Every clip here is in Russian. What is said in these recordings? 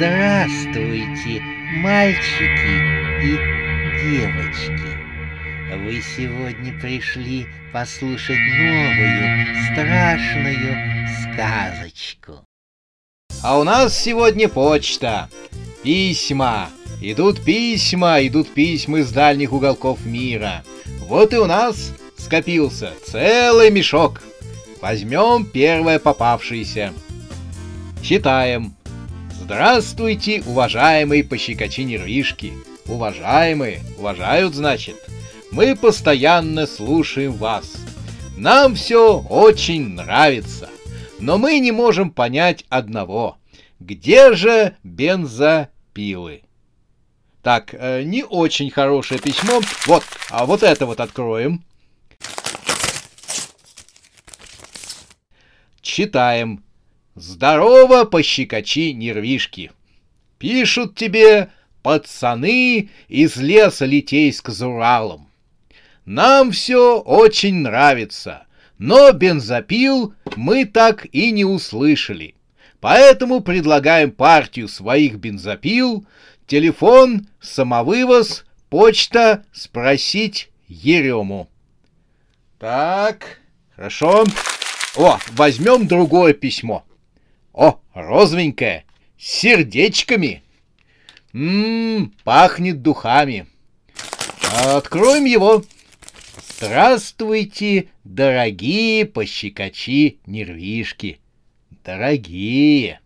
Здравствуйте, мальчики и девочки! Вы сегодня пришли послушать новую страшную сказочку. А у нас сегодня почта, письма. Идут письма из дальних уголков мира. Вот и у нас скопился целый мешок. Возьмем первое попавшееся. Читаем. Здравствуйте, уважаемые пощекочи нервишки. Уважаемые, уважают, значит. Мы постоянно слушаем вас. Нам все очень нравится. Но мы не можем понять одного. Где же бензопилы? Так, не очень хорошее письмо. Вот, а вот это вот откроем. Читаем. Здорово, пощекочи нервишки! Пишут тебе пацаны из леса Литейск за Уралом. Нам все очень нравится, но бензопил мы так и не услышали. Поэтому предлагаем партию своих бензопил, телефон, самовывоз, почта, спросить Ерему. Так, хорошо. О, возьмем другое письмо. О, розовенькая, с сердечками. Пахнет духами. Откроем его. Здравствуйте, дорогие пощекочи нервишки. Дорогие,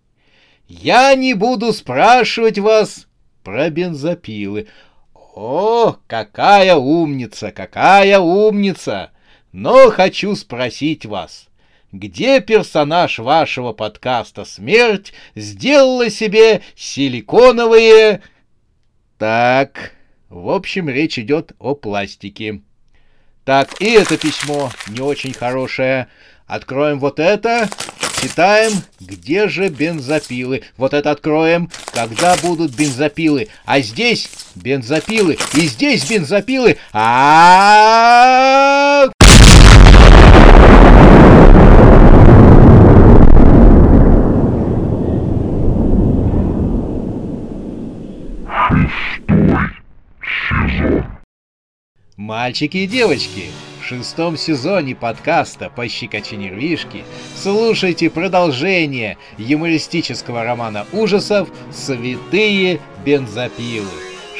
я не буду спрашивать вас про бензопилы. О, какая умница, какая умница. Но хочу спросить вас. Где персонаж вашего подкаста «Смерть» сделала себе силиконовые... Так, в общем, речь идет о пластике. Так, и это письмо не очень хорошее. Откроем вот это, читаем, где же бензопилы. Вот это откроем, когда будут бензопилы. А здесь бензопилы, и здесь бензопилы. Мальчики и девочки, в 6 сезоне подкаста «Пощекочи нервишки» слушайте продолжение юмористического романа ужасов «Святые бензопилы».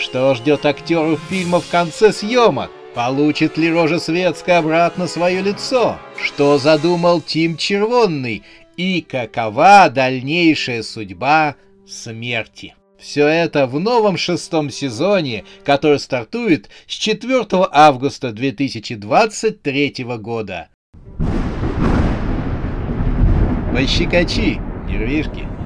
Что ждет актеров фильма в конце съемок? Получит ли Рожа Светская обратно свое лицо? Что задумал Тим Червонный? И какова дальнейшая судьба Смерти? Все это в новом 6 сезоне, который стартует с 4 августа 2023 года. Пощекочи нервишки!